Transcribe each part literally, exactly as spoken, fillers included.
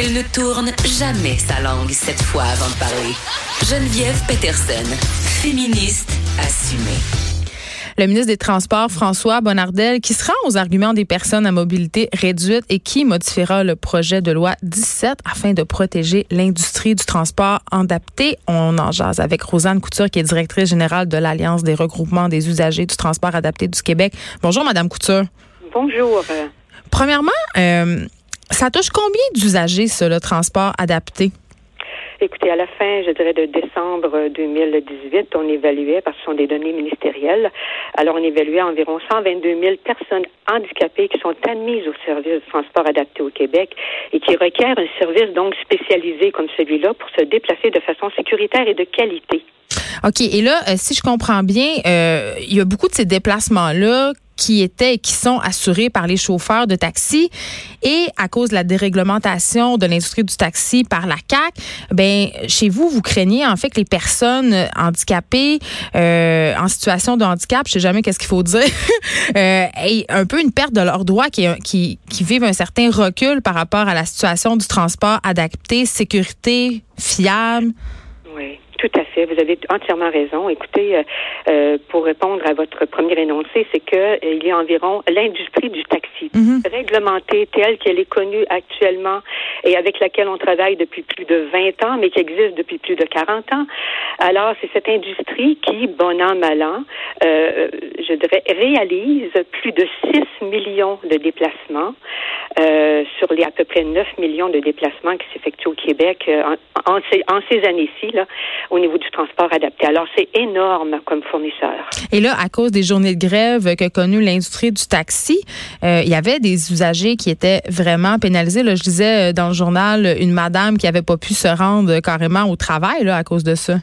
Elle ne tourne jamais sa langue cette fois avant de parler. Geneviève Peterson, féministe assumée. Le ministre des Transports, François Bonnardel, qui se rend aux arguments des personnes à mobilité réduite et qui modifiera le projet de loi dix-sept afin de protéger l'industrie du transport adapté. On en jase avec Rosanne Couture, qui est directrice générale de l'Alliance des regroupements des usagers du transport adapté du Québec. Bonjour, Madame Couture. Bonjour. Premièrement, euh, ça touche combien d'usagers, ça, le transport adapté? Écoutez, à la fin, je dirais, de décembre deux mille dix-huit, on évaluait, parce que ce sont des données ministérielles, alors on évaluait environ cent vingt-deux mille personnes handicapées qui sont admises au service de transport adapté au Québec et qui requièrent un service donc spécialisé comme celui-là pour se déplacer de façon sécuritaire et de qualité. OK. Et là, si je comprends bien, euh, il y a beaucoup de ces déplacements-là qui étaient et qui sont assurés par les chauffeurs de taxi. Et à cause de la déréglementation de l'industrie du taxi par la C A Q, ben, chez vous, vous craignez en fait que les personnes handicapées, euh, en situation de handicap, je sais jamais qu'est-ce qu'il faut dire, euh, aient un peu une perte de leurs droits, qui, qui, qui vivent un certain recul par rapport à la situation du transport adapté, sécurité, fiable. Oui. Tout à fait. Vous avez entièrement raison. Écoutez, euh, euh, pour répondre à votre premier énoncé, c'est que euh, il y a environ l'industrie du taxi mm-hmm. réglementée telle qu'elle est connue actuellement et avec laquelle on travaille depuis plus de vingt ans, mais qui existe depuis plus de quarante ans. Alors, c'est cette industrie qui, bon an, mal an, euh, je dirais, réalise plus de six millions de déplacements euh, sur les à peu près neuf millions de déplacements qui s'effectuent au Québec euh, en, en, ces, en ces années-ci, là, au niveau du transport adapté. Alors, c'est énorme comme fournisseur. Et là, à cause des journées de grève que connue l'industrie du taxi, euh, il y avait des usagers qui étaient vraiment pénalisés. Là, je disais dans le journal une madame qui n'avait pas pu se rendre carrément au travail là, à cause de ça.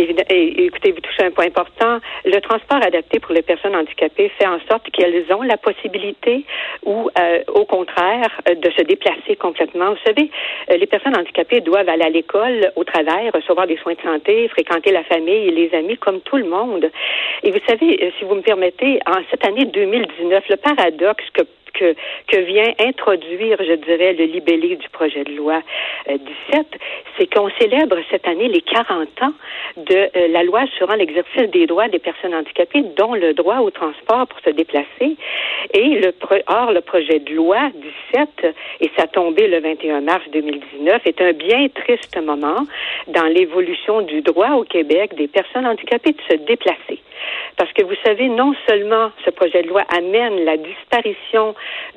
Écoutez, vous touchez un point important. Le transport adapté pour les personnes handicapées fait en sorte qu'elles ont la possibilité ou, euh, au contraire, de se déplacer complètement. Vous savez, les personnes handicapées doivent aller à l'école, au travail, recevoir des soins de santé, fréquenter la famille et les amis comme tout le monde. Et vous savez, si vous me permettez, en cette année deux mille dix-neuf, le paradoxe que Que, que vient introduire, je dirais, le libellé du projet de loi dix-sept, c'est qu'on célèbre cette année les quarante ans de euh, la loi assurant l'exercice des droits des personnes handicapées, dont le droit au transport pour se déplacer. Et le or, le projet de loi dix-sept, et ça a tombé le vingt et un mars deux mille dix-neuf, est un bien triste moment dans l'évolution du droit au Québec des personnes handicapées de se déplacer. Parce que vous savez, non seulement ce projet de loi amène la disparition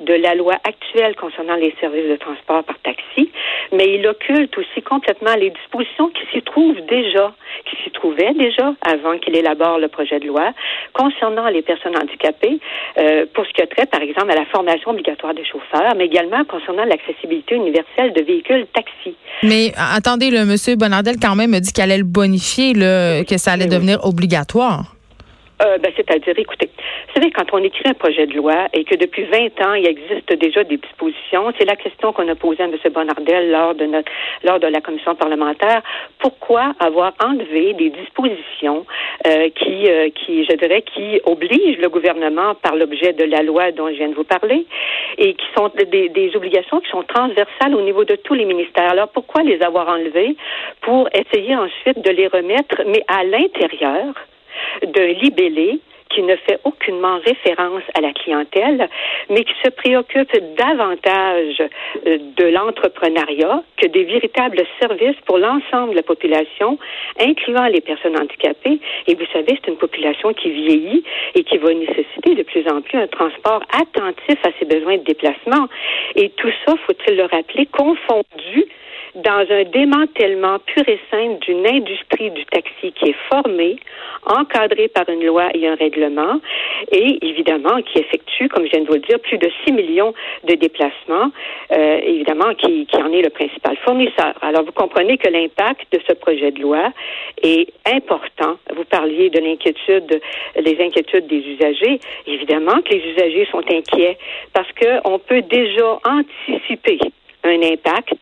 de la loi actuelle concernant les services de transport par taxi, mais il occulte aussi complètement les dispositions qui s'y trouvent déjà, qui s'y trouvaient déjà avant qu'il élabore le projet de loi concernant les personnes handicapées euh, pour ce qui a trait, par exemple, à la formation obligatoire des chauffeurs, mais également concernant l'accessibilité universelle de véhicules taxis. Mais attendez, le monsieur Bonnardel quand même a dit qu'il allait le bonifier, là, que ça allait oui, devenir oui. obligatoire. Euh, ben, c'est-à-dire, écoutez, vous savez, quand on écrit un projet de loi et que depuis vingt ans, il existe déjà des dispositions, c'est la question qu'on a posée à M. Bonnardel lors de notre, lors de la commission parlementaire. Pourquoi avoir enlevé des dispositions euh, qui, euh, qui, je dirais, qui obligent le gouvernement par l'objet de la loi dont je viens de vous parler et qui sont des, des obligations qui sont transversales au niveau de tous les ministères. Alors, pourquoi les avoir enlevées pour essayer ensuite de les remettre, mais à l'intérieur d'un libellé qui ne fait aucunement référence à la clientèle, mais qui se préoccupe davantage de l'entrepreneuriat que des véritables services pour l'ensemble de la population, incluant les personnes handicapées. Et vous savez, c'est une population qui vieillit et qui va nécessiter de plus en plus un transport attentif à ses besoins de déplacement. Et tout ça, faut-il le rappeler, confondu dans un démantèlement pur et simple d'une industrie du taxi qui est formée, encadrée par une loi et un règlement, et évidemment qui effectue, comme je viens de vous le dire, plus de six millions de déplacements, euh, évidemment qui, qui en est le principal fournisseur. Alors vous comprenez que l'impact de ce projet de loi est important. Vous parliez de l'inquiétude, les inquiétudes des usagers. Évidemment que les usagers sont inquiets parce qu'on peut déjà anticiper un impact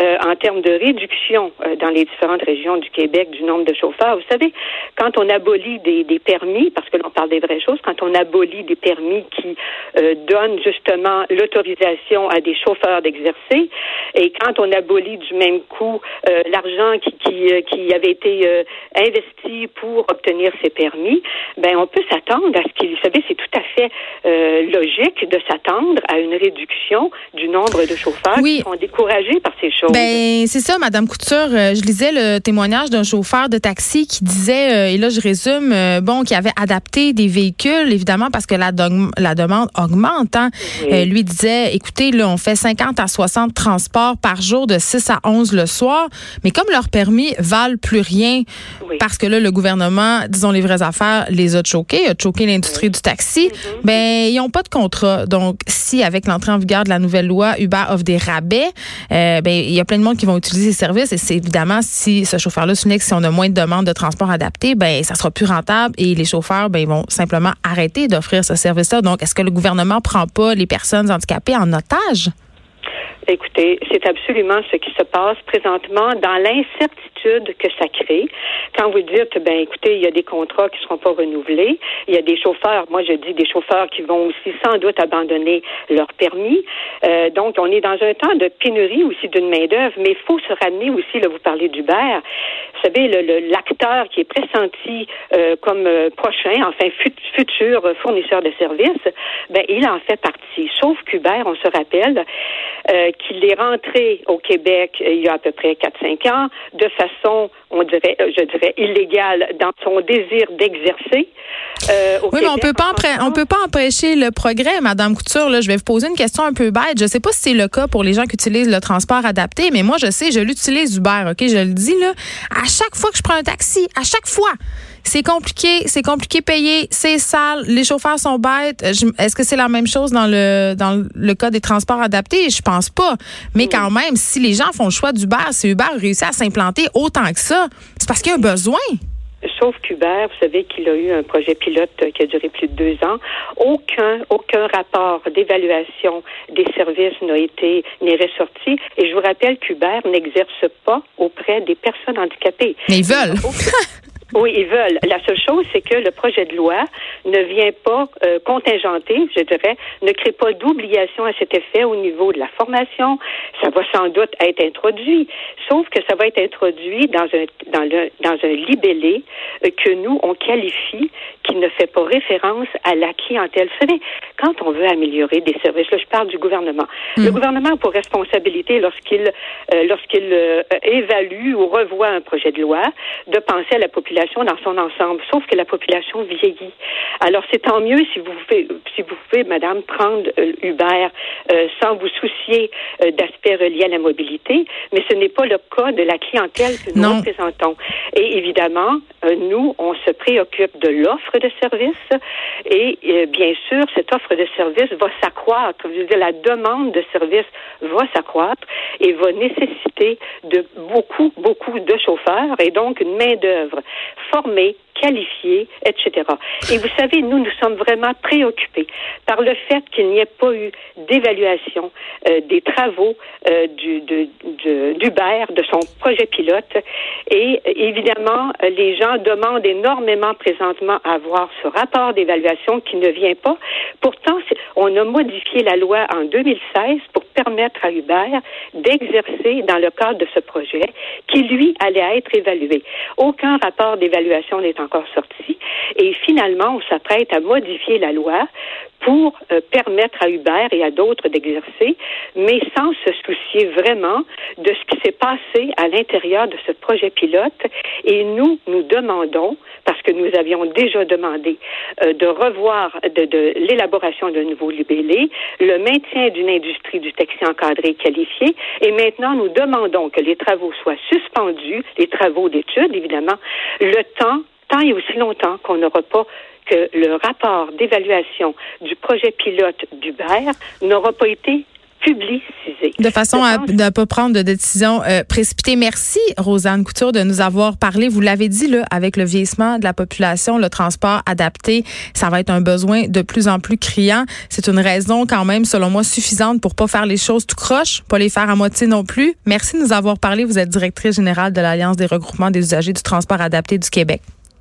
euh, en termes de réduction euh, dans les différentes régions du Québec du nombre de chauffeurs. Vous savez, quand on abolit des, des permis, parce que l'on parle des vraies choses, quand on abolit des permis qui euh, donnent justement l'autorisation à des chauffeurs d'exercer, et quand on abolit du même coup euh, l'argent qui qui, euh, qui avait été euh, investi pour obtenir ces permis, ben on peut s'attendre à ce qu'il, vous savez, c'est tout à fait euh, logique de s'attendre à une réduction du nombre de chauffeurs oui. qui sont découragés par ces choses. Ben c'est ça, Madame Couture. Je lisais le témoignage d'un chauffeur de taxi qui disait, euh, et là je résume, euh, bon, qui avait adapté des véhicules, évidemment parce que la, do- la demande augmente. Hein? Oui. Euh, lui disait, écoutez, là on fait cinquante à soixante transports par jour de six à onze le soir, mais comme leurs permis valent plus rien, oui. parce que là le gouvernement, disons les vraies affaires, les a choqués, a choqué l'industrie oui. du taxi, mm-hmm. ben ils n'ont pas de contrat. Donc si avec l'entrée en vigueur de la nouvelle loi, Uber offre des rabais, euh, ben il y a plein de monde qui vont utiliser ces services et c'est évidemment si ce chauffeur-là s'unique, si on a moins de demandes de transport adapté, ben ça sera plus rentable et les chauffeurs ben ils vont simplement arrêter d'offrir ce service-là. Donc est-ce que le gouvernement prend pas les personnes handicapées en otage? Écoutez, c'est absolument ce qui se passe présentement dans l'incertitude que ça crée. Quand vous dites, ben écoutez, il y a des contrats qui ne seront pas renouvelés, il y a des chauffeurs, moi je dis des chauffeurs qui vont aussi sans doute abandonner leur permis. Euh, donc, on est dans un temps de pénurie aussi d'une main-d'œuvre, mais il faut se ramener aussi, là vous parlez d'Uber, vous savez, le, le, l'acteur qui est pressenti euh, comme euh, prochain, enfin fut, futur fournisseur de services, ben il en fait partie. Sauf qu'Uber, on se rappelle, euh, qu'il est rentré au Québec euh, il y a à peu près quatre à cinq ans de façon, on dirait, je dirais, illégale dans son désir d'exercer. Euh, au oui, Québec, mais on peut pas empr- on peut pas empêcher le progrès, Madame Couture. Là, je vais vous poser une question un peu bête. Je sais pas si c'est le cas pour les gens qui utilisent le transport adapté, mais moi je sais, je l'utilise Uber, ok, je le dis là. À chaque fois que je prends un taxi, à chaque fois. C'est compliqué, c'est compliqué payer, c'est sale, les chauffeurs sont bêtes. Je, est-ce que c'est la même chose dans le dans le cas des transports adaptés? Je pense pas. Mais quand même, si les gens font le choix d'Uber, si Uber réussit à s'implanter autant que ça, c'est parce qu'il y a un besoin. Sauf qu'Uber, vous savez qu'il a eu un projet pilote qui a duré plus de deux ans. Aucun, aucun rapport d'évaluation des services n'a été, n'est ressorti. Et je vous rappelle qu'Uber n'exerce pas auprès des personnes handicapées. Mais ils veulent. Oui, ils veulent. La seule chose, c'est que le projet de loi ne vient pas euh, contingenter, je dirais, ne crée pas d'obligation à cet effet au niveau de la formation. Ça va sans doute être introduit, sauf que ça va être introduit dans un dans le dans un libellé euh, que nous on qualifie qui ne fait pas référence à la clientèle. Vous savez, quand on veut améliorer des services, là je parle du gouvernement. Mmh. Le gouvernement a pour responsabilité lorsqu'il euh, lorsqu'il euh, évalue ou revoit un projet de loi de penser à la population dans son ensemble, sauf que la population vieillit. Alors, c'est tant mieux si vous pouvez, si vous pouvez, madame, prendre euh, Uber euh, sans vous soucier euh, d'aspects reliés à la mobilité, mais ce n'est pas le cas de la clientèle que nous non. représentons. Et évidemment, euh, nous, on se préoccupe de l'offre de service et, euh, bien sûr, cette offre de service va s'accroître. Je veux dire, la demande de service va s'accroître et va nécessiter de beaucoup, beaucoup de chauffeurs et donc une main-d'œuvre formés, qualifiés, et cetera. Et vous savez, nous, nous sommes vraiment préoccupés par le fait qu'il n'y ait pas eu d'évaluation euh, des travaux euh, du, de, de, d'Uber, de son projet pilote. Et évidemment, les gens demandent énormément présentement à avoir ce rapport d'évaluation qui ne vient pas. Pourtant, on a modifié la loi en deux mille seize pour permettre à Uber d'exercer dans le cadre de ce projet qui, lui, allait être évalué. Aucun rapport d'évaluation n'est encore sorti. Et finalement, on s'apprête à modifier la loi pour euh, permettre à Uber et à d'autres d'exercer, mais sans se soucier vraiment de ce qui s'est passé à l'intérieur de ce projet pilote. Et nous, nous demandons, parce que nous avions déjà demandé euh, de revoir de, de l'élaboration d'un nouveau libellé, le maintien d'une industrie du taxi encadré et qualifié, et maintenant nous demandons que les travaux soient suspendus, les travaux d'études, évidemment, le temps, tant et aussi longtemps qu'on n'aura pas que le rapport d'évaluation du projet pilote d'Uber n'aura pas été publicisé. De façon Je à pense... ne pas prendre de décisions euh, précipitées. Merci, Rosanne Couture, de nous avoir parlé. Vous l'avez dit, là, avec le vieillissement de la population, le transport adapté, ça va être un besoin de plus en plus criant. C'est une raison quand même, selon moi, suffisante pour pas faire les choses tout croche, pas les faire à moitié non plus. Merci de nous avoir parlé. Vous êtes directrice générale de l'Alliance des regroupements des usagers du transport adapté du Québec.